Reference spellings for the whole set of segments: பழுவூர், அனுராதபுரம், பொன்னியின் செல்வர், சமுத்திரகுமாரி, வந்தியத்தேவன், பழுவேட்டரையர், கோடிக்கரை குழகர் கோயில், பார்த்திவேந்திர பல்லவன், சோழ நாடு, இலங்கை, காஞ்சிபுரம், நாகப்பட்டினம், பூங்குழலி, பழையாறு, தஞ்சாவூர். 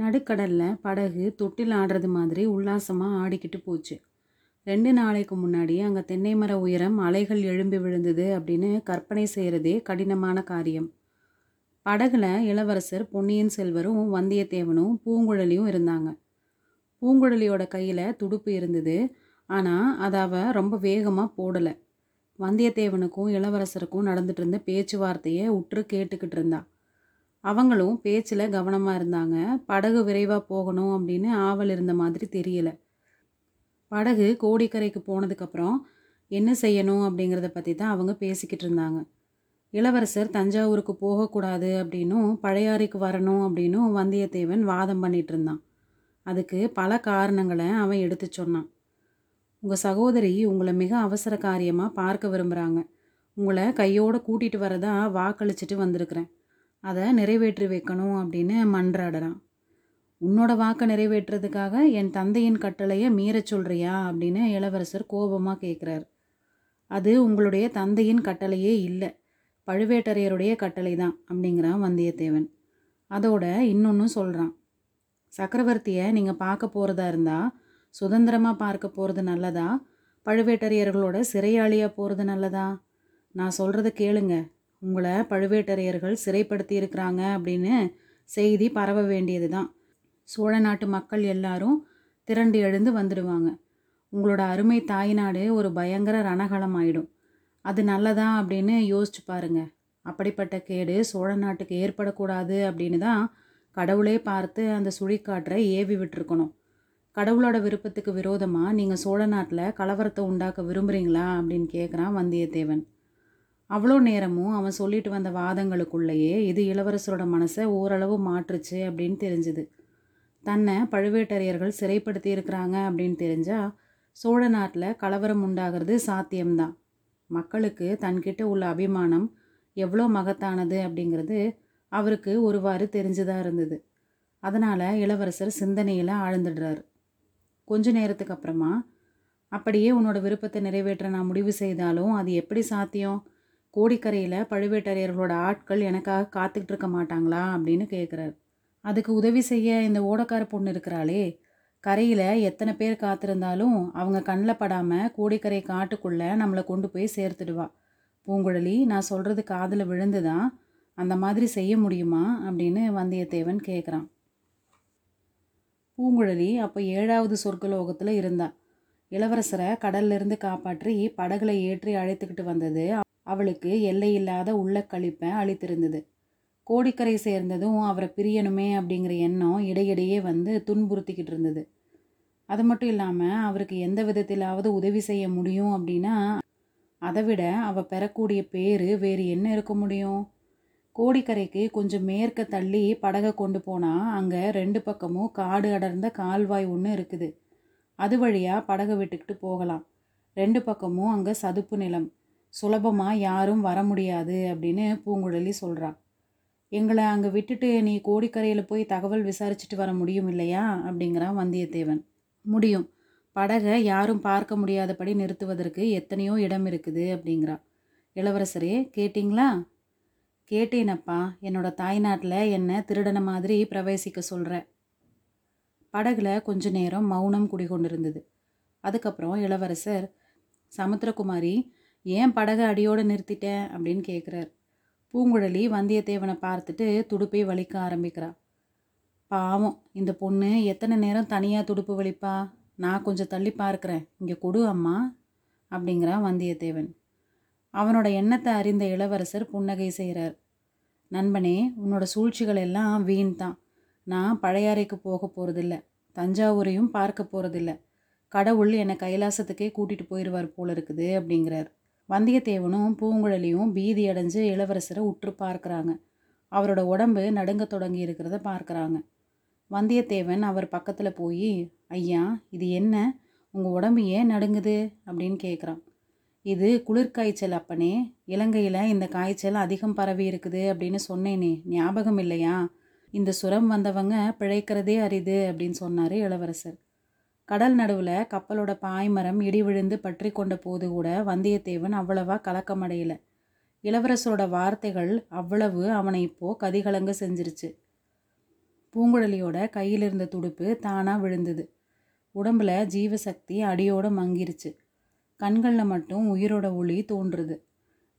நடுக்கடலில் படகு தொட்டில் ஆடுறது மாதிரி உல்லாசமாக ஆடிக்கிட்டு போச்சு. 2 நாளைக்கு முன்னாடி அங்கே தென்னை மர உயரம் அலைகள் எழும்பி விழுந்தது அப்படின்னு கற்பனை செய்கிறதே கடினமான காரியம். படகுல இளவரசர் பொன்னியின் செல்வரும் வந்தியத்தேவனும் பூங்குழலியும் இருந்தாங்க. பூங்குழலியோட கையில் துடுப்பு இருந்தது, ஆனால் அதை அவள் ரொம்ப வேகமாக போடலை. வந்தியத்தேவனுக்கும் இளவரசருக்கும் நடந்துட்டு இருந்த பேச்சுவார்த்தையை உற்று கேட்டுக்கிட்டு இருந்தா. அவங்களும் பேச்சில் கவனமாக இருந்தாங்க. படகு விரைவாக போகணும் அப்படின்னு ஆவல் இருந்த மாதிரி தெரியலை. படகு கோடிக்கரைக்கு போனதுக்கப்புறம் என்ன செய்யணும் அப்படிங்கிறத பற்றி தான் அவங்க பேசிக்கிட்டு இருந்தாங்க. இளவரசர் தஞ்சாவூருக்கு போகக்கூடாது அப்படின்னும் பழையாறுக்கு வரணும் அப்படின்னும் வந்தியத்தேவன் வாதம் பண்ணிகிட்டு இருந்தான். அதுக்கு பல காரணங்களை அவன் எடுத்து சொன்னான். உங்கள் சகோதரி உங்களை மிக அவசர காரியமாக பார்க்க விரும்புகிறாங்க. உங்களை கையோடு கூட்டிகிட்டு வரதா வாக்களிச்சுட்டு வந்திருக்கிறேன். அதை நிறைவேற்றி வைக்கணும் அப்படின்னு மன்றாடுறான். உன்னோட வாக்கை நிறைவேற்றுறதுக்காக என் தந்தையின் கட்டளையை மீற சொல்கிறியா அப்படின்னு இளவரசர் கோபமாக கேட்குறாரு. அது உங்களுடைய தந்தையின் கட்டளையே இல்லை, பழுவேட்டரையருடைய கட்டளை தான் அப்படிங்கிறான் வந்தியத்தேவன். அதோட இன்னொன்னும் சொல்கிறான், சக்கரவர்த்தியை நீங்கள் பார்க்க போகிறதா இருந்தால் சுதந்திரமாக பார்க்க போகிறது நல்லதா, பழுவேட்டரையர்களோட சிறையாளியாக போகிறது நல்லதா? நான் சொல்கிறத கேளுங்க. உங்களை பழுவேட்டரையர்கள் சிறைப்படுத்தி இருக்கிறாங்க அப்படின்னு செய்தி பரவ வேண்டியது தான். சோழ நாட்டு மக்கள் எல்லாரும் திரண்டு எழுந்து வந்துடுவாங்க. உங்களோட அருமை தாய்நாடு ஒரு பயங்கர ரணகலம் ஆகிடும். அது நல்லதா அப்படின்னு யோசிச்சு பாருங்க. அப்படிப்பட்ட கேடு சோழ நாட்டுக்கு ஏற்படக்கூடாது அப்படின்னு தான் கடவுளே பார்த்து அந்த சுழிக்காற்றை ஏவி விட்டுருக்கணும். கடவுளோட விருப்பத்துக்கு விரோதமாக நீங்கள் சோழ நாட்டில் கலவரத்தை உண்டாக்க விரும்புகிறீங்களா அப்படின்னு கேட்குறான் வந்தியத்தேவன். அவ்வளோ நேரமும் அவன் சொல்லிட்டு வந்த வாதங்களுக்குள்ளேயே இது இளவரசரோட மனசை ஓரளவு மாற்றுச்சு அப்படின்னு தெரிஞ்சுது. தன்னை பழுவேட்டரையர்கள் சிறைப்படுத்தி இருக்கிறாங்க அப்படின்னு தெரிஞ்சால் சோழ நாட்டில் கலவரம் உண்டாகிறது சாத்தியம்தான். மக்களுக்கு தன்கிட்ட உள்ள அபிமானம் எவ்வளோ மகத்தானது அப்படிங்கிறது அவருக்கு ஒருவாறு தெரிஞ்சுதான் இருந்தது. அதனால் இளவரசர் சிந்தனையில் ஆழ்ந்துடுறாரு. கொஞ்ச நேரத்துக்கு அப்புறமா, அப்படியே உன்னோட விருப்பத்தை நிறைவேற்ற நான் முடிவு செய்தாலும் அது எப்படி சாத்தியம்? கோடிக்கரையில் பழுவேட்டரையர்களோட ஆட்கள் எனக்காக காத்துக்கிட்டு இருக்க மாட்டாங்களா அப்படின்னு கேட்குறாரு. அதுக்கு உதவி செய்ய இந்த ஓடக்கார பொண்ணு இருக்கிறாளே, கரையில் எத்தனை பேர் காத்திருந்தாலும் அவங்க கண்ணில் படாமல் கோடிக்கரை காட்டுக்குள்ளே நம்மளை கொண்டு போய் சேர்த்துடுவா. பூங்குழலி, நான் சொல்கிறது காதில் விழுந்துதான், அந்த மாதிரி செய்ய முடியுமா அப்படின்னு வந்தியத்தேவன் கேட்குறான். பூங்குழலி அப்போ 7வது சொர்க்கலோகத்தில் இருந்தா. இளவரசரை கடல்லிருந்து காப்பாற்றி படகுல ஏற்றி அழைத்துக்கிட்டு வந்தது அவளுக்கு எல்லையில்லாத உள்ள களிப்பை அளித்திருந்தது. கோடிக்கரை சேர்ந்ததும் அவரை பிரியணுமே அப்படிங்கிற எண்ணம் இடையிடையே வந்து துன்புறுத்திக்கிட்டு இருந்தது. அது மட்டும் இல்லாமல் அவருக்கு எந்த விதத்திலாவது உதவி செய்ய முடியும் அப்படின்னா அதை விட அவள் பெறக்கூடிய பேர் வேறு என்ன இருக்க முடியும்? கோடிக்கரைக்கு கொஞ்சம் மேற்க தள்ளி படகை கொண்டு போனால் அங்கே 2 பக்கமும் காடு அடர்ந்த கால்வாய் ஒன்று இருக்குது. அது வழியாக படகை விட்டுக்கிட்டு போகலாம். 2 பக்கமும் அங்கே சதுப்பு நிலம், சுலபமாக யாரும் வர முடியாது அப்படின்னு பூங்குழலி சொல்கிறான். எங்களை அங்கே விட்டுட்டு நீ கோடிக்கரையில் போய் தகவல் விசாரிச்சுட்டு வர முடியும் இல்லையா அப்படிங்கிறான் வந்தியத்தேவன். முடியும், படகை யாரும் பார்க்க முடியாதபடி நிறுத்துவதற்கு எத்தனையோ இடம் இருக்குது அப்படிங்கிறான். இளவரசரே, கேட்டிங்களா? கேட்டேனப்பா, என்னோடய தாய்நாட்டில் என்னை திருடன மாதிரி பிரவேசிக்க சொல்கிற. படகுல கொஞ்ச நேரம் மௌனம் குடிகொண்டிருந்தது. அதுக்கப்புறம் இளவரசர், சமுத்திரகுமாரி ஏன் படகை அடியோடு நிறுத்திட்டேன் அப்படின்னு கேட்குறார். பூங்குழலி வந்தியத்தேவனை பார்த்துட்டு துடுப்பை வலிக்க ஆரம்பிக்கிறா. பாவம், இந்த பொண்ணு எத்தனை நேரம் தனியாக துடுப்பு வலிப்பா? நான் கொஞ்சம் தள்ளி பார்க்குறேன், இங்கே கொடு அம்மா அப்படிங்கிறான் வந்தியத்தேவன். அவனோட எண்ணத்தை அறிந்த இளவரசர் புன்னகை செய்கிறார். நண்பனே, உன்னோட சூழ்ச்சிகள் எல்லாம் வீண் தான். நான் பழையாறைக்கு போக போகிறதில்ல, தஞ்சாவூரையும் பார்க்க போகிறதில்ல. கடவுள் என்னை கைலாசத்துக்கே கூட்டிகிட்டு போயிடுவார் போல இருக்குது அப்படிங்கிறார். வந்தியத்தேவனும் பூங்குழலியும் பீதி அடைஞ்சு இளவரசரை உற்று பார்க்குறாங்க. அவரோட உடம்பு நடுங்க தொடங்கி இருக்கிறத பார்க்குறாங்க. வந்தியத்தேவன் அவர் பக்கத்தில் போய், ஐயா, இது என்ன? உங்கள் உடம்பு ஏன் நடுங்குது அப்படின்னு கேட்குறான். இது குளிர்காய்ச்சல் அப்பனே, இலங்கையில் இந்த காய்ச்சல் அதிகம் பரவி இருக்குது அப்படின்னு சொன்னேனே, ஞாபகம் இல்லையா? இந்த சுரம் வந்தவங்க பிழைக்கிறதே அரிது அப்படின்னு சொன்னார் இளவரசர். கடல் நடுவில் கப்பலோட பாய்மரம் இடி விழுந்து பற்றி கொண்ட போது கூட வந்தியத்தேவன் அவ்வளவா கலக்கமடையலை. இளவரசரோட வார்த்தைகள் அவ்வளவு அவனை இப்போது கதிகலங்க செஞ்சிருச்சு. பூங்குழலியோட கையிலிருந்த துடுப்பு தானாக விழுந்தது. உடம்பில் ஜீவசக்தி அடியோடு மங்கிருச்சு. கண்களில் மட்டும் உயிரோட ஒளி தோன்றுது.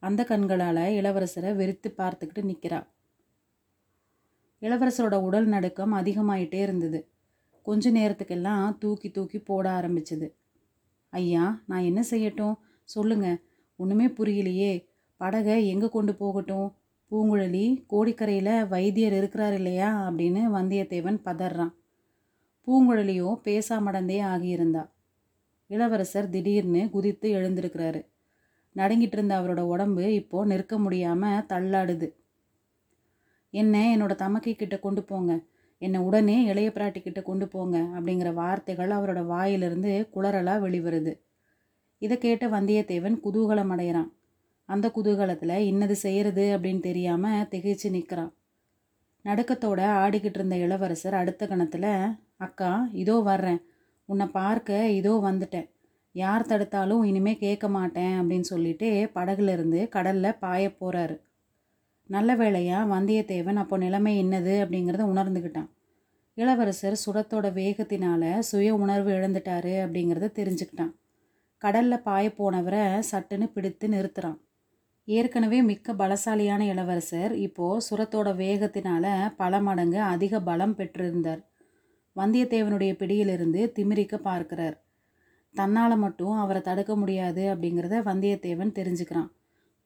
அந்த கண்களால் இளவரசரை வெறுத்து பார்த்துக்கிட்டு நிற்கிறா. இளவரசரோட உடல் நடுக்கம் அதிகமாயிட்டே இருந்தது. கொஞ்ச நேரத்துக்கெல்லாம் தூக்கி தூக்கி போட ஆரம்பிச்சது. ஐயா, நான் என்ன செய்யட்டும் சொல்லுங்க, ஒன்றுமே புரியலையே, படகை எங்கே கொண்டு போகட்டும்? பூங்குழலி, கோடிக்கரையில் வைத்தியர் இருக்கிறார் இல்லையா அப்படின்னு வந்தியத்தேவன் பதறான். பூங்குழலியோ பேசாமடந்தே ஆகியிருந்தா. இளவரசர் திடீர்னு குதித்து எழுந்திருக்கிறாரு. நடுங்கிட்டு இருந்த அவரோட உடம்பு இப்போது நிற்க முடியாமல் தள்ளாடுது. என்னோட தமக்கைக்கிட்ட கொண்டு போங்க, என்னை உடனே இளைய பிராட்டிக்கிட்ட கொண்டு போங்க அப்படிங்கிற வார்த்தைகள் அவரோட வாயிலிருந்து குளறலாக வெளிவருது. இதை கேட்ட வந்தியத்தேவன் குதூகலம் அடைகிறான். அந்த குதூகலத்தில் இன்னது செய்கிறது அப்படின்னு தெரியாமல் திகைச்சு நிற்கிறான். நடுக்கத்தோட ஆடிக்கிட்டு இருந்த இளவரசர் அடுத்த கணத்தில், அக்கா இதோ வர்றேன், உன்னை பார்க்க இதோ வந்துட்டேன், யார் தடுத்தாலும் இனிமேல் கேட்க மாட்டேன் அப்படின்னு சொல்லிட்டு படகுலேருந்து கடலில் பாய போகிறாரு. நல்ல வேளையாக வந்தியத்தேவன் அப்போ நிலைமை என்னது அப்படிங்கிறத உணர்ந்துக்கிட்டான். இளவரசர் சுடத்தோட வேகத்தினால் சுய உணர்வு இழந்துட்டாரு அப்படிங்கிறத தெரிஞ்சுக்கிட்டான். கடலில் பாய போனவரை சட்டுன்னு பிடித்து நிறுத்துகிறான். ஏற்கனவே மிக்க பலசாலியான இளவரசர் இப்போது சுரத்தோட வேகத்தினால் பல மடங்கு அதிக பலம் பெற்றிருந்தார். வந்தியத்தேவனுடைய பிடியிலிருந்து திமிரிக்க பார்க்கிறார். தன்னால் மட்டும் அவரை தடுக்க முடியாது அப்படிங்கிறத வந்தியத்தேவன் தெரிஞ்சுக்கிறான்.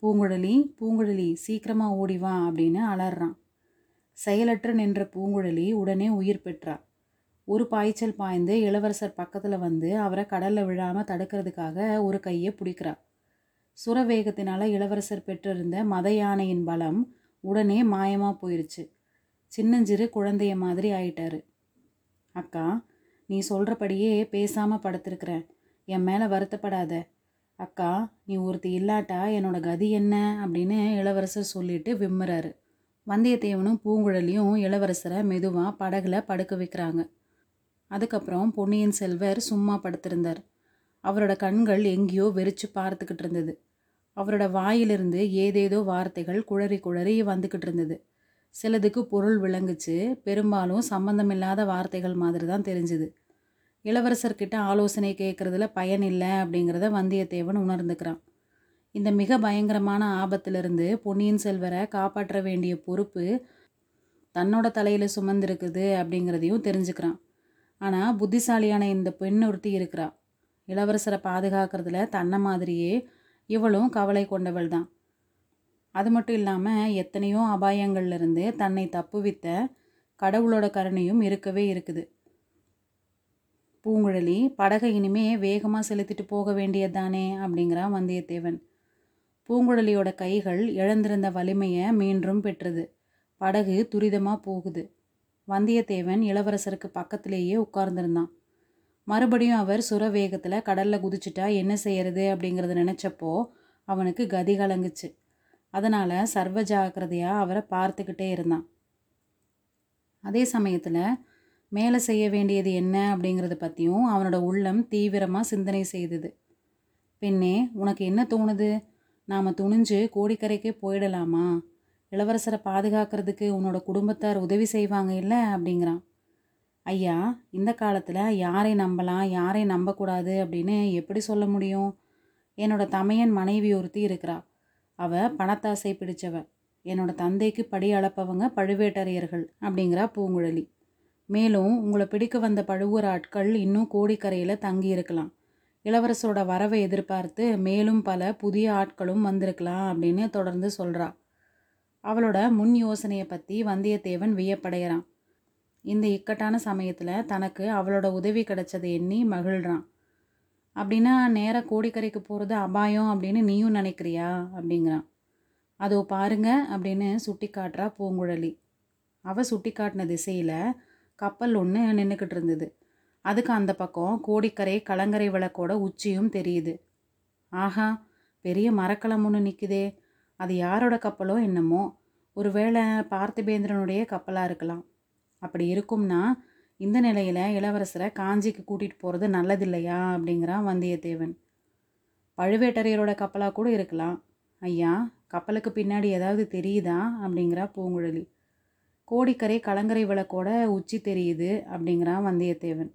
பூங்குழலி, பூங்குழலி சீக்கிரமாக ஓடிவா அப்படின்னு அலறான். செயலற்று நின்ற பூங்குழலி உடனே உயிர் பெற்றா. ஒரு பாய்ச்சல் பாய்ந்து இளவரசர் பக்கத்தில் வந்து அவரை கடலில் விழாமல் தடுக்கிறதுக்காக ஒரு கையை பிடிக்கிறா. சுரவேகத்தினால் இளவரசர் பெற்றிருந்த மத யானையின் பலம் உடனே மாயமாக போயிடுச்சு. சின்னஞ்சிறு குழந்தைய மாதிரி ஆயிட்டாரு. அக்கா, நீ சொல்கிறபடியே பேசாமல் படுத்திருக்கிற, என் மேலே வருத்தப்படாத. அக்கா, நீ ஒருத்தி இல்லாட்டா என்னோட கதி என்ன அப்படின்னு இளவரசர் சொல்லிட்டு விம்முறாரு. வந்தியத்தேவனும் பூங்குழலியும் இளவரசரை மெதுவாக படகுல படுக்க வைக்கிறாங்க. அதுக்கப்புறம் பொன்னியின் செல்வர் சும்மா படுத்திருந்தார். அவரோட கண்கள் எங்கேயோ வெறிச்சு பார்த்துக்கிட்டு இருந்தது. அவரோட வாயிலிருந்து ஏதேதோ வார்த்தைகள் குழறி குழறி வந்துக்கிட்டு இருந்தது. சிலதுக்கு பொருள் விளங்குச்சு, பெரும்பாலும் சம்பந்தமில்லாத வார்த்தைகள் மாதிரி தான் தெரிஞ்சுது. இளவரசர்கிட்ட ஆலோசனை கேட்குறதுல பயன் இல்லை அப்படிங்கிறத வந்தியத்தேவன் உணர்ந்துக்கிறான். இந்த மிக பயங்கரமான ஆபத்திலிருந்து பொன்னியின் செல்வரை காப்பாற்ற வேண்டிய பொறுப்பு தன்னோட தலையில் சுமந்திருக்குது அப்படிங்கிறதையும் தெரிஞ்சுக்கிறான். ஆனால் புத்திசாலியான இந்த பெண் ஒருத்தி இருக்கிறா. இளவரசரை பாதுகாக்கிறதுல தன்னை மாதிரியே இவளும் கவலை கொண்டவள் தான். அது மட்டும் இல்லாமல் எத்தனையோ அபாயங்கள்லேருந்து தன்னை தப்புவித்த கடவுளோட கருணையும் இருக்கவே இருக்குது. பூங்குழலி, படகை இனிமே வேகமாக செலுத்திட்டு போக வேண்டியதானே அப்படிங்கிறான் வந்தியத்தேவன். பூங்குழலியோட கைகள் இழந்திருந்த வலிமையை மீண்டும் பெற்றது. படகு துரிதமாக போகுது. வந்தியத்தேவன் இளவரசருக்கு பக்கத்திலேயே உட்கார்ந்துருந்தான். மறுபடியும் அவர் சுரவேகத்தில் கடலில் குதிச்சுட்டா என்ன செய்யறது அப்படிங்கிறத நினச்சப்போ அவனுக்கு கதி கலங்குச்சு. அதனால் சர்வ ஜாக்கிரதையாக அவரை பார்த்துக்கிட்டே இருந்தான். அதே சமயத்தில் மேலே செய்ய வேண்டியது என்ன அப்படிங்கிறத பற்றியும் அவனோட உள்ளம் தீவிரமாக சிந்தனை செய்தது. பின்னே உனக்கு என்ன தோணுது? நாம் துணிஞ்சு கோடிக்கரைக்கே போயிடலாமா? இளவரசரை பாதுகாக்கிறதுக்கு உன்னோட குடும்பத்தார் உதவி செய்வாங்க இல்லை அப்படிங்கிறான். ஐயா, இந்த காலத்தில் யாரை நம்பலாம் யாரை நம்பக்கூடாது அப்படின்னு எப்படி சொல்ல முடியும்? என்னோடய தமையன் மனைவி ஒருத்தி இருக்கிறா. அவள் பணத்தாசை பிடிச்சவ. என்னோட தந்தைக்கு படி அளப்பவங்க பழுவேட்டரையர்கள் அப்படிங்கிறா பூங்குழலி. மேலும் உங்களை பிடிக்க வந்த பழுவூர் ஆட்கள் இன்னும் கோடிக்கரையில் தங்கியிருக்கலாம். இளவரசரோட வரவை எதிர்பார்த்து மேலும் பல புதிய ஆட்களும் வந்திருக்கலாம் அப்படின்னு தொடர்ந்து சொல்கிறா. அவளோட முன் யோசனையை பற்றி வந்தியத்தேவன் வியப்படைகிறான். இந்த இக்கட்டான சமயத்தில் தனக்கு அவளோட உதவி கிடைச்சதை எண்ணி மகிழ்கிறான். அப்படின்னா நேராக கோடிக்கரைக்கு போகிறது அபாயம் அப்படின்னு நீயும் நினைக்கிறியா அப்படிங்கிறான். அதோ பாருங்க அப்படின்னு சுட்டி காட்டுறா பூங்குழலி. அவள் சுட்டி காட்டின திசையில் கப்பல் ஒன்று நின்றுக்கிட்டு இருந்தது. அதுக்கு அந்த பக்கம் கோடிக்கரை கலங்கரை விளக்கோட உச்சியும் தெரியுது. ஆஹா, பெரிய மரக்கலம் ஒன்று நிற்குதே, அது யாரோட கப்பலோ என்னமோ. ஒருவேளை பார்த்திவேந்திரனுடைய கப்பலாக இருக்கலாம். அப்படி இருக்கும்னா இந்த நிலையில் இளவரசரை காஞ்சிக்கு கூட்டிகிட்டு போகிறது நல்லதில்லையா அப்படிங்கிறான் வந்தியத்தேவன். பழுவேட்டரையரோட கப்பலாக கூட இருக்கலாம். ஐயா, கப்பலுக்கு பின்னாடி ஏதாவது தெரியுதா அப்படிங்கிறா பூங்குழலி. கோடிக்கரை கலங்கரை விளக்கோட உச்சி தெரியுது அப்படிங்கிறான் வந்தியத்தேவன்.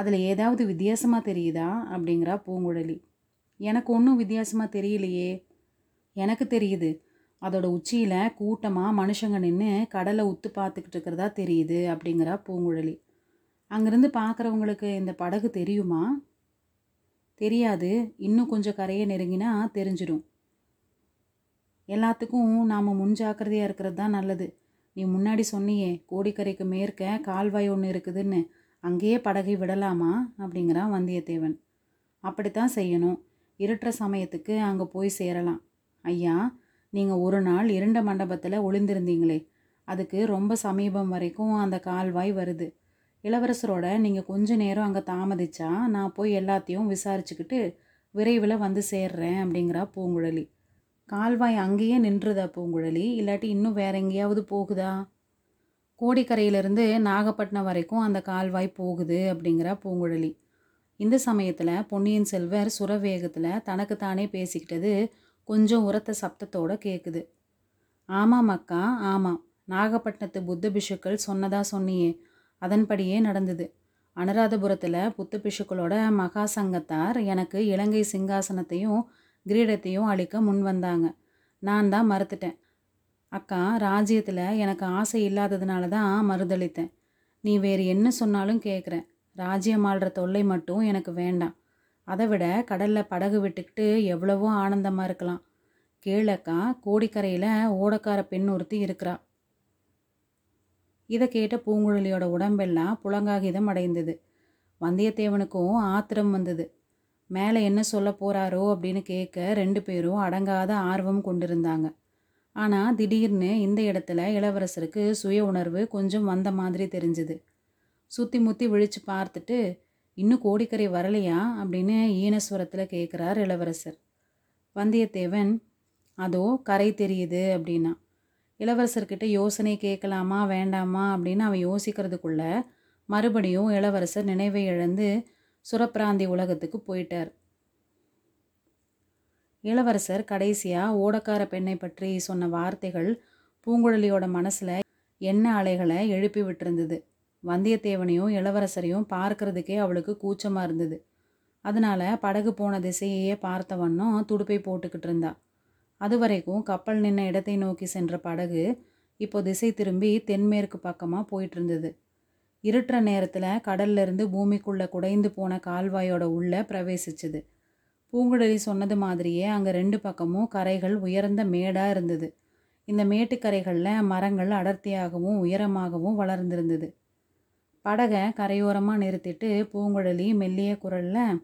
அதில் ஏதாவது வித்தியாசமாக தெரியுதா அப்படிங்கிறா பூங்குழலி. எனக்கு ஒன்றும் வித்தியாசமாக தெரியலையே. எனக்கு தெரியுது, அதோட உச்சியில் கூட்டமாக மனுஷங்க நின்று கடலை உத்து பார்த்துக்கிட்டு இருக்கிறதா தெரியுது அப்படிங்கிறா பூங்குழலி. அங்கேருந்து பார்க்குறவங்களுக்கு இந்த படகு தெரியுமா? தெரியாது, இன்னும் கொஞ்சம் கரையை நெருங்கினா தெரிஞ்சிடும். எல்லாத்துக்கும் நாம் முன் ஜாக்கிரதையாக இருக்கிறது தான் நல்லது. நீ முன்னாடி சொன்னியே கோடிக்கரைக்கு மேற்க கால்வாய் ஒன்று இருக்குதுன்னு, அங்கேயே படகை விடலாமா அப்படிங்கிறான் வந்தியத்தேவன். அப்படித்தான் செய்யணும், இருட்டுற சமயத்துக்கு அங்கே போய் சேரலாம். ஐயா, நீங்கள் ஒரு நாள் இரண்ட மண்டபத்தில் ஒளிந்திருந்தீங்களே, அதுக்கு ரொம்ப சமீபம் வரைக்கும் அந்த கால்வாய் வருது. இளவரசரோட நீங்கள் கொஞ்ச நேரம் அங்கே தாமதிச்சா நான் போய் எல்லாத்தையும் விசாரிச்சுக்கிட்டு விரைவில் வந்து சேர்றேன் அப்படிங்கிறா பூங்குழலி. கால்வாய் அங்கேயே நின்றுதா பூங்குழலி, இல்லாட்டி இன்னும் வேற எங்கேயாவது போகுதா? கோடிக்கரையிலேருந்து நாகப்பட்டினம் வரைக்கும் அந்த கால்வாய் போகுது அப்படிங்கிறா பூங்குழலி. இந்த சமயத்தில் பொன்னியின் செல்வர் சுரவேகத்தில் தனக்குத்தானே பேசிக்கிட்டது கொஞ்சம் உரத்த சப்தத்தோடு கேட்குது. ஆமாம் அக்கா, ஆமாம், நாகப்பட்டினத்து புத்த பிஷுக்கள் சொன்னதா சொன்னியே, அதன்படியே நடந்தது. அனுராதபுரத்தில் புத்த பிஷுக்களோட மகா சங்கத்தார் எனக்கு இலங்கை சிங்காசனத்தையும் கிரீடத்தையும் அளிக்க முன் வந்தாங்க. நான் தான் மறுத்துட்டேன் அக்கா. ராஜ்யத்தில் எனக்கு ஆசை இல்லாததுனால தான் மறுதளித்தேன். நீ வேறு என்ன சொன்னாலும் கேட்குறேன். ராஜ்யமாள்ற தொல்லை மட்டும் எனக்கு வேண்டாம். அதை விட கடலில் படகு விட்டுக்கிட்டு எவ்வளவோ ஆனந்தமாக இருக்கலாம். கேளக்கா, கோடிக்கரையில் ஓடக்கார பெண் ஒருத்தி இருக்கிறா. இதை கேட்ட பூங்குழலியோட உடம்பெல்லாம் புலங்காகிதம் அடைந்தது. வந்தியத்தேவனுக்கும் ஆத்திரம் வந்தது. மேலே என்ன சொல்ல போகிறாரோ அப்படின்னு கேட்க ரெண்டு பேரும் அடங்காத ஆர்வம் கொண்டிருந்தாங்க. ஆனால் திடீர்னு இந்த இடத்துல இளவரசருக்கு சுய உணர்வு கொஞ்சம் வந்த மாதிரி தெரிஞ்சுது. சுற்றி முற்றி விழித்து பார்த்துட்டு, இன்னும் கோடிக்கரை வரலையா அப்படின்னு ஈனஸ்வரத்தில் கேட்குறார் இளவரசர். வந்தியத்தேவன், அதோ கரை தெரியுது அப்படின்னா. இளவரசர்கிட்ட யோசனை கேட்கலாமா வேண்டாமா அப்படின்னு அவன் யோசிக்கிறதுக்குள்ள மறுபடியும் இளவரசர் நினைவை இழந்து சுரப்பிராந்தி உலகத்துக்கு போயிட்டார். இளவரசர் கடைசியாக ஓடக்கார பெண்ணை பற்றி சொன்ன வார்த்தைகள் பூங்குழலியோட மனசில் என்ன அலைகளை எழுப்பி விட்டுருந்தது. வந்தியத்தேவனையும் இளவரசரையும் பார்க்கறதுக்கே அவளுக்கு கூச்சமாக இருந்தது. அதனால் படகு போன திசையே பார்த்த வண்ணம் துடுப்பை போட்டுக்கிட்டு இருந்தா. அது வரைக்கும் கப்பல் நின்ன இடத்தை நோக்கி சென்ற படகு இப்போ திசை திரும்பி தென்மேற்கு பக்கமாக போயிட்டு இருந்தது. இருட்டுற நேரத்தில் கடல்லிருந்து பூமிக்குள்ளே குடைந்து போன கால்வாயோட உள்ளே பிரவேசிச்சுது. பூங்குழலி சொன்னது மாதிரியே அங்கே ரெண்டு பக்கமும் கரைகள் உயர்ந்த மேடாக இருந்தது. இந்த மேட்டுக்கரைகளில் மரங்கள் அடர்த்தியாகவும் உயரமாகவும் வளர்ந்திருந்தது. படகை கரையோரமாக நிறுத்திட்டு பூங்குழலி மெல்லிய குரலில்,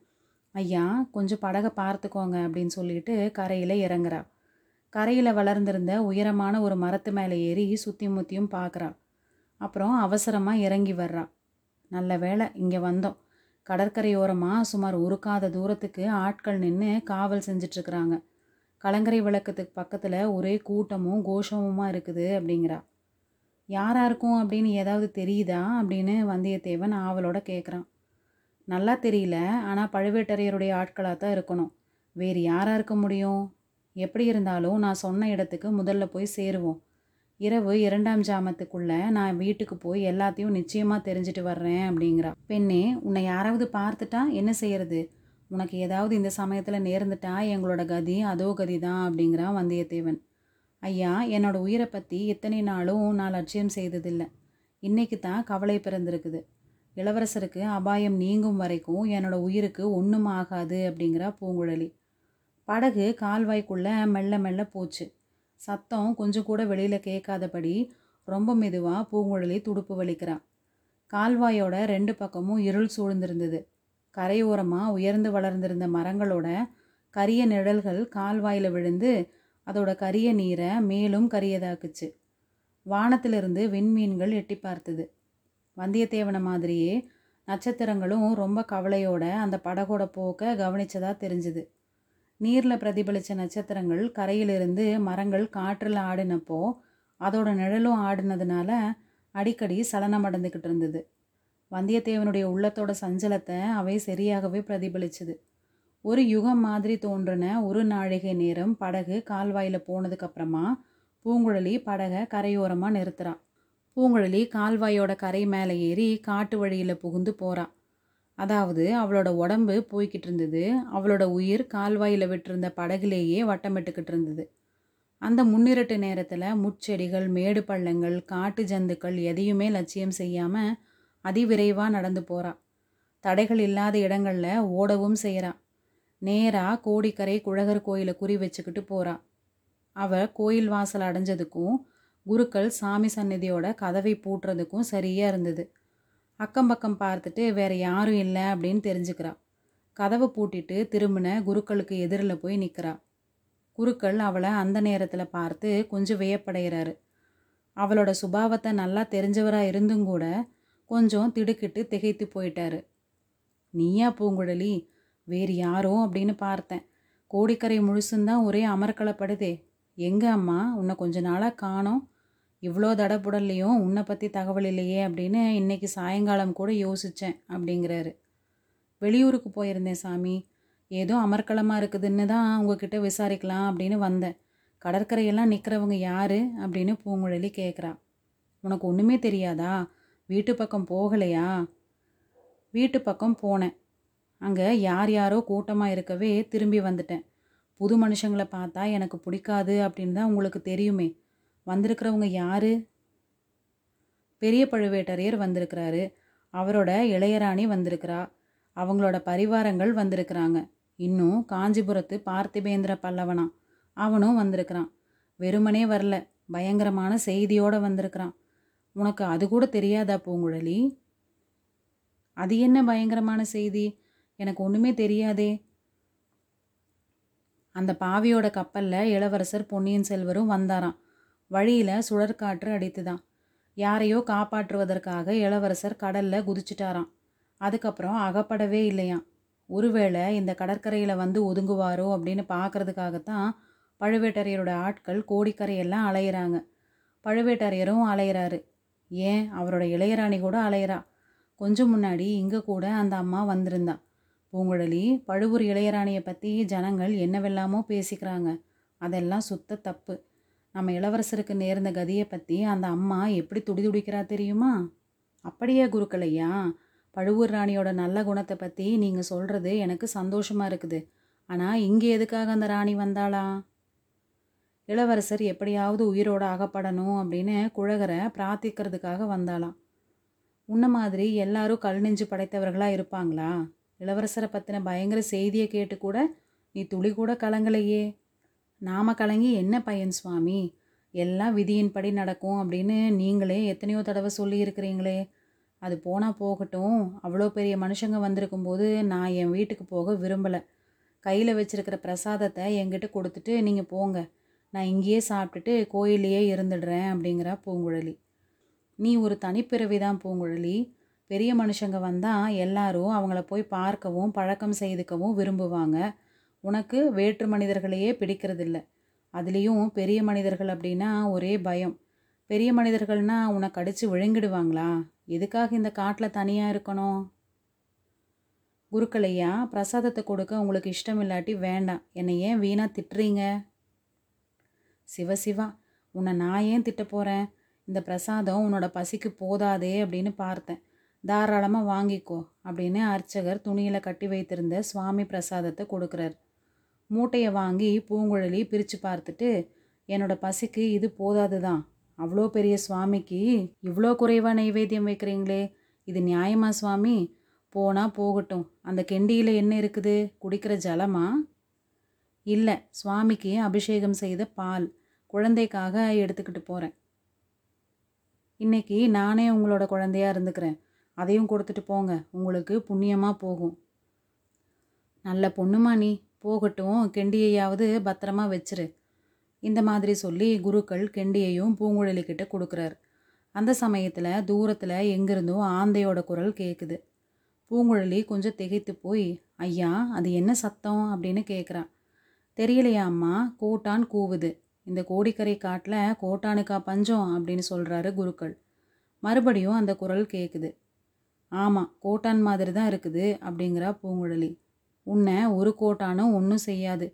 ஐயா கொஞ்சம் படகை பார்த்துக்கோங்க அப்படின்னு சொல்லிட்டு கரையில் இறங்குறா. கரையில் வளர்ந்திருந்த உயரமான ஒரு மரத்து மேலே ஏறி சுற்றி முற்றியும் பார்க்குறா. அப்புறம் அவசரமாக இறங்கி வர்றா. நல்ல வேளை இங்கே வந்தோம். கடற்கரையோரமாக சுமார் உருக்காத தூரத்துக்கு ஆட்கள் நின்று காவல் செஞ்சிட்ருக்குறாங்க. கலங்கரை விளக்கத்துக்கு பக்கத்தில் ஒரே கூட்டமும் கோஷமுமாக இருக்குது அப்படிங்கிறா. யாராருக்கும் அப்படின்னு ஏதாவது தெரியுதா அப்படின்னு வந்தியத்தேவன் ஆவலோட கேட்குறான். நல்லா தெரியல, ஆனால் பழுவேட்டரையருடைய ஆட்களாக தான் இருக்கணும். வேறு யாராக இருக்க முடியும்? எப்படி இருந்தாலும் நான் சொன்ன இடத்துக்கு முதல்ல போய் சேருவோம். இரவு 2ஆம் ஜாமத்துக்குள்ளே நான் வீட்டுக்கு போய் எல்லாத்தையும் நிச்சயமாக தெரிஞ்சுட்டு வர்றேன் அப்படிங்கிறா. பெண்ணே, உன்னை யாராவது பார்த்துட்டா என்ன செய்கிறது? உனக்கு ஏதாவது இந்த சமயத்தில் நேர்ந்துட்டா எங்களோட கதி அதோ கதி தான் அப்படிங்கிறான் வந்தியத்தேவன். ஐயா, என்னோடய உயிரை பற்றி இத்தனை நாளும் நான் லட்சியம் செய்ததில்லை. இன்றைக்கு தான் கவலை பிறந்திருக்குது. இளவரசருக்கு அபாயம் நீங்கும் வரைக்கும் என்னோடய உயிருக்கு ஒன்றும் ஆகாது அப்படிங்கிறா பூங்குழலி. படகு கால்வாய்க்குள்ளே மெல்ல மெல்ல போச்சு. சத்தம் கொஞ்சம் கூட வெளியில் கேட்காதபடி ரொம்ப மெதுவாக பூங்குழலி துடுப்பு வலிக்கிறான். கால்வாயோட ரெண்டு பக்கமும் இருள் சூழ்ந்திருந்தது. கரையோரமாக உயர்ந்து வளர்ந்திருந்த மரங்களோட கரிய நிழல்கள் கால்வாயில் விழுந்து அதோட கரிய நீரை மேலும் கரியதாக்குச்சு. வானத்திலிருந்து விண்மீன்கள் எட்டி பார்த்தது. வந்தியத்தேவனை மாதிரியே நட்சத்திரங்களும் ரொம்ப கவலையோட அந்த படகோட போக்க கவனிச்சதாக தெரிஞ்சுது. நீரில் பிரதிபலித்த நட்சத்திரங்கள் கரையிலிருந்து மரங்கள் காற்றில் ஆடினப்போ அதோட நிழலும் ஆடினதுனால அடிக்கடி சலனம் அடைந்துக்கிட்டு இருந்தது. வந்தியத்தேவனுடைய உள்ளத்தோட சஞ்சலத்தை அவை சரியாகவே பிரதிபலிச்சுது. ஒரு யுகம் மாதிரி தோன்றின ஒரு நாழிகை நேரம் படகு கால்வாயில் போனதுக்கப்புறமா பூங்குழலி படகை கரையோரமாக நிறுத்துறா. பூங்குழலி கால்வாயோட கரை மேலே ஏறி காட்டு வழியில் புகுந்து போகிறான். அதாவது அவளோட உடம்பு போய்கிட்டு இருந்தது, அவளோட உயிர் கால்வாயில் விட்டிருந்த படகுலேயே வட்டமிட்டுக்கிட்டு இருந்தது. அந்த முன்னிரட்டு நேரத்தில் முட்செடிகள், மேடு பள்ளங்கள், காட்டு ஜந்துக்கள் எதையுமே லட்சியம் செய்யாமல் அதிவிரைவாக நடந்து போகிறா. தடைகள் இல்லாத இடங்களில் ஓடவும் செய்கிறா. நேராக கோடிக்கரை குழகர் கோயிலை குறி வச்சுக்கிட்டு போகிறா. அவள் கோயில் வாசல் அடைஞ்சதுக்கும் குருக்கள் சாமி சந்நிதியோட கதவை பூட்டுறதுக்கும் சரியாக இருந்தது. அக்கம்பக்கம் பார்த்துட்டு வேறு யாரும் இல்லை அப்படின்னு தெரிஞ்சுக்கிறா. கதவை பூட்டிட்டு திரும்பின குருக்களுக்கு எதிரில் போய் நிற்கிறா. குருக்கள் அவளை அந்த நேரத்தில் பார்த்து கொஞ்சம் வியப்படைகிறாரு. அவளோட சுபாவத்தை நல்லா தெரிஞ்சவராக இருந்தும் கூட கொஞ்சம் திடுக்கிட்டு திகைத்து போயிட்டாரு. நீயா பூங்குழலி? வேறு யாரோ அப்படின்னு பார்த்தேன். கோடிக்கரை முழுசுந்தான் ஒரே அமர்க்களப்படுதே. எங்கே அம்மா உன்னை கொஞ்ச நாளாக காணோம், இவ்வளோ தடப்புடல்லையும் உன்னை பற்றி தகவல் இல்லையே அப்படின்னு இன்றைக்கி சாயங்காலம் கூட யோசித்தேன் அப்படிங்கிறாரு. வெளியூருக்கு போயிருந்தேன் சாமி, ஏதோ அமர்க்களமாக இருக்குதுன்னு தான் உங்ககிட்ட விசாரிக்கலாம் அப்படின்னு வந்தேன். கடற்கரையெல்லாம் நிற்கிறவங்க யார் அப்படின்னு பூங்குழலி கேட்குறா. உனக்கு ஒன்றுமே தெரியாதா? வீட்டு பக்கம் போகலையா? வீட்டு பக்கம் போனேன். அங்கே யார் யாரோ கூட்டமாக இருக்கவே திரும்பி வந்துட்டேன். புது மனுஷங்களை பார்த்தா எனக்கு பிடிக்காது அப்படின்னு தான் உங்களுக்கு தெரியுமே. வந்திருக்கிறவங்க யார்? பெரிய பழுவேட்டரையர் வந்திருக்கிறாரு, அவரோட இளையராணி வந்திருக்கிறா, அவங்களோட பரிவாரங்கள் வந்திருக்கிறாங்க. இன்னும் காஞ்சிபுரத்து பார்த்திவேந்திர பல்லவனா அவனும் வந்திருக்கிறான். வெறுமனே வரல, பயங்கரமான செய்தியோடு வந்திருக்கிறான். உனக்கு அது கூட தெரியாதா பூங்குழலி? அது என்ன பயங்கரமான செய்தி? எனக்கு ஒன்றுமே தெரியாதே. அந்த பாவியோட கப்பலில் இளவரசர் பொன்னியின் செல்வரும் வந்தாராம். வழியில் சுழற்காற்று அடித்துதான். யாரையோ காப்பாற்றுவதற்காக இளவரசர் கடலில் குதிச்சிட்டாராம். அதுக்கப்புறம் அகப்படவே இல்லையாம். ஒருவேளை இந்த கடற்கரையில் வந்து ஒதுங்குவாரோ அப்படின்னு பார்க்குறதுக்காகத்தான் பழுவேட்டரையரோட ஆட்கள் கோடிக்கரையெல்லாம் அலையிறாங்க. பழுவேட்டரையரும் அலையிறாரு, ஏன் அவரோட இளையராணி கூட அலையிறா. கொஞ்சம் முன்னாடி இங்கே கூட அந்த அம்மா வந்திருந்தா. பூங்குழலி, பழுவூர் இளையராணியை பற்றி ஜனங்கள் என்னவெல்லாமோ பேசிக்கிறாங்க, அதெல்லாம் சுத்த தப்பு. நம்ம இளவரசருக்கு நேர்ந்த கதியை பற்றி அந்த அம்மா எப்படி துடிதுடிக்கிறா தெரியுமா? அப்படியே குருக்களையா, பழுவூர் ராணியோட நல்ல குணத்தை பற்றி நீங்கள் சொல்கிறது எனக்கு சந்தோஷமாக இருக்குது. ஆனால் இங்கே எதுக்காக அந்த ராணி வந்தாளா? இளவரசர் எப்படியாவது உயிரோடு அகப்படணும் அப்படின்னு குழகரை பிரார்த்திக்கிறதுக்காக வந்தாளாம். உன்ன மாதிரி எல்லாரும் கல் நெஞ்சு படைத்தவர்களாக இருப்பாங்களா? இளவரசரை பற்றின பயங்கர செய்தியை கேட்டு கூட நீ துளி கூட கலங்கலையே. நாம் கலங்கி என்ன பையன் சுவாமி? எல்லாம் விதியின்படி நடக்கும் அப்படின்னு நீங்களே எத்தனையோ தடவை சொல்லியிருக்கிறீங்களே. அது போனால் போகட்டும். அவ்வளோ பெரிய மனுஷங்க வந்திருக்கும்போது நான் என் வீட்டுக்கு போக விரும்பலை. கையில் வச்சுருக்கிற பிரசாதத்தை என்கிட்ட கொடுத்துட்டு நீங்கள் போங்க, நான் இங்கேயே சாப்பிட்டுட்டு கோயிலையே இருந்துடுறேன் அப்படிங்கிறா பூங்குழலி. நீ ஒரு தனிப்பிறவி தான் பூங்குழலி. பெரிய மனுஷங்க வந்தால் எல்லாரும் அவங்கள போய் பார்க்கவும் பழக்கம் செய்துக்கவும் விரும்புவாங்க. உனக்கு வேற்று மனிதர்களையே பிடிக்கிறதில்ல. அதுலேயும் பெரிய மனிதர்கள் அப்படின்னா ஒரே பயம். பெரிய மனிதர்கள்னால் உனக்கு அடித்து விழுங்கிடுவாங்களா? எதுக்காக இந்த காட்டில் தனியாக இருக்கணும்? குருக்களையா, பிரசாதத்தை கொடுக்க உங்களுக்கு இஷ்டம் இல்லாட்டி வேண்டாம், என்னை ஏன் வீணாக திட்டுறீங்க? சிவசிவா, உன்னை நான் ஏன் திட்ட போகிறேன்? இந்த பிரசாதம் உன்னோட பசிக்கு போதாதே அப்படின்னு பார்த்தேன். தாராளமாக வாங்கிக்கோ அப்படின்னு அர்ச்சகர் துணியில் கட்டி வைத்திருந்த சுவாமி பிரசாதத்தை கொடுக்குறார். மூட்டையை வாங்கி பூங்குழலி பிரித்து பார்த்துட்டு, என்னோட பசிக்கு இது போதாது தான், அவ்வளோ பெரிய சுவாமிக்கு இவ்வளோ குறைவாக நைவேத்தியம் வைக்கிறீங்களே, இது நியாயமா சுவாமி? போனால் போகட்டும், அந்த கெண்டியில் என்ன இருக்குது? குடிக்கிற ஜலமா? இல்லை, சுவாமிக்கு அபிஷேகம் செய்த பால், குழந்தைக்காக எடுத்துக்கிட்டு போகிறேன். இன்றைக்கி நானே உங்களோட குழந்தையாக இருந்துக்கிறேன், அதையும் கொடுத்துட்டு போங்க, உங்களுக்கு புண்ணியமாக போகும். நல்ல பொண்ணுமா நீ, போகட்டும், கெண்டியையாவது பத்திரமா வச்சிரு. இந்த மாதிரி சொல்லி குருக்கள் கெண்டியையும் பூங்குழலிக்கிட்ட கொடுக்குறார். அந்த சமயத்தில் தூரத்தில் எங்கிருந்தும் ஆந்தையோட குரல் கேட்குது. பூங்குழலி கொஞ்சம் திகைத்து போய், ஐயா அது என்ன சத்தம் அப்படின்னு கேட்குறா. தெரியலையா அம்மா, கோட்டான் கூவுது. இந்த கோடிக்கரை காட்டில் கோட்டானுக்கா பஞ்சம் அப்படின்னு சொல்கிறாரு குருக்கள். மறுபடியும் அந்த குரல் கேட்குது. ஆமாம், கோட்டான் மாதிரி தான் இருக்குது அப்படிங்கிறா பூங்குழலி. உன்னை ஒரு கோட்டானும் ஒன்றும் செய்யாது,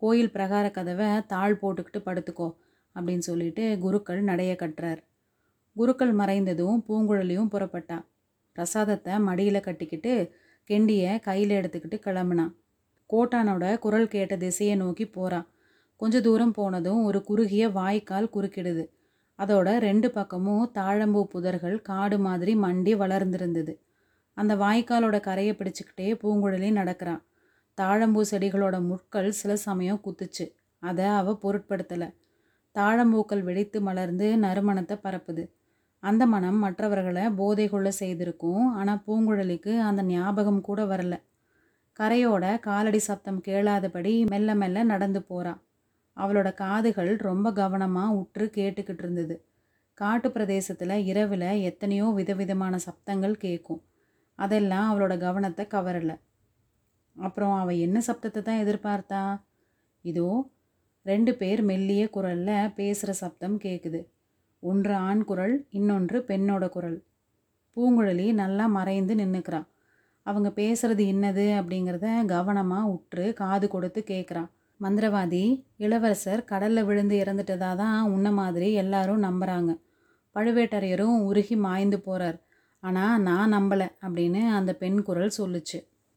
கோயில் பிரகார கதவை தாழ் போட்டுக்கிட்டு படுத்துக்கோ அப்படின்னு சொல்லிட்டு குருக்கள் நடைய கட்டுறார். குருக்கள் மறைந்ததும் பூங்குழலியும் புறப்பட்டான். பிரசாதத்தை மடியில் கட்டிக்கிட்டு கெண்டியை கையில் எடுத்துக்கிட்டு கிளம்புனான். கோட்டானோட குரல் கேட்ட திசையை நோக்கி போகிறான். கொஞ்ச தூரம் போனதும் ஒரு குறுகிய வாய்க்கால் குறுக்கிடுது. அதோட ரெண்டு பக்கமும் தாழம்பூ புதர்கள் காடு மாதிரி மண்டி வளர்ந்துருந்தது. அந்த வாய்க்காலோட கரையை பிடிச்சிக்கிட்டே பூங்குழலி நடக்கிறான். தாழம்பூ செடிகளோட முட்கள் சில சமயம் குத்துச்சு. அதை அவள் பொருட்படுத்தலை. தாழம்பூக்கள் வெடித்து மலர்ந்து நறுமணத்தை பரப்புது. அந்த மனம் மற்றவர்களை போதை கொள்ள செய்திருக்கும். ஆனால் பூங்குழலிக்கு அந்த ஞாபகம் கூட வரல. கரையோட காலடி சப்தம் கேளாதபடி மெல்ல மெல்ல நடந்து போகிறான். அவளோட காதுகள் ரொம்ப கவனமாக உற்று கேட்டுக்கிட்டு இருந்தது. காட்டு பிரதேசத்தில் இரவில் எத்தனையோ விதவிதமான சப்தங்கள் கேட்கும். அதெல்லாம் அவளோட கவனத்தை கவரலை. அப்புறம் அவள் என்ன சப்தத்தை தான் எதிர்பார்த்தா? இதோ ரெண்டு பேர் மெல்லிய குரலில் பேசுகிற சப்தம் கேட்குது. ஒன்று ஆண் குரல், இன்னொன்று பெண்ணோட குரல். பூங்குழலி நல்லா மறைந்து நின்றுக்கிறான். அவங்க பேசுகிறது என்னது அப்படிங்கிறத கவனமாக உற்று காது கொடுத்து கேட்குறான். மந்திரவாதி இளவரசர் கடலில் விழுந்து இறந்துட்டதா தான் உன்ன மாதிரி எல்லாரும் நம்புகிறாங்க. பழுவேட்டரையரும் உருகி மாய்ந்து போகிறார். ஆனால் நான் நம்பலை அப்படின்னு அந்த பெண் குரல் சொல்லுச்சு.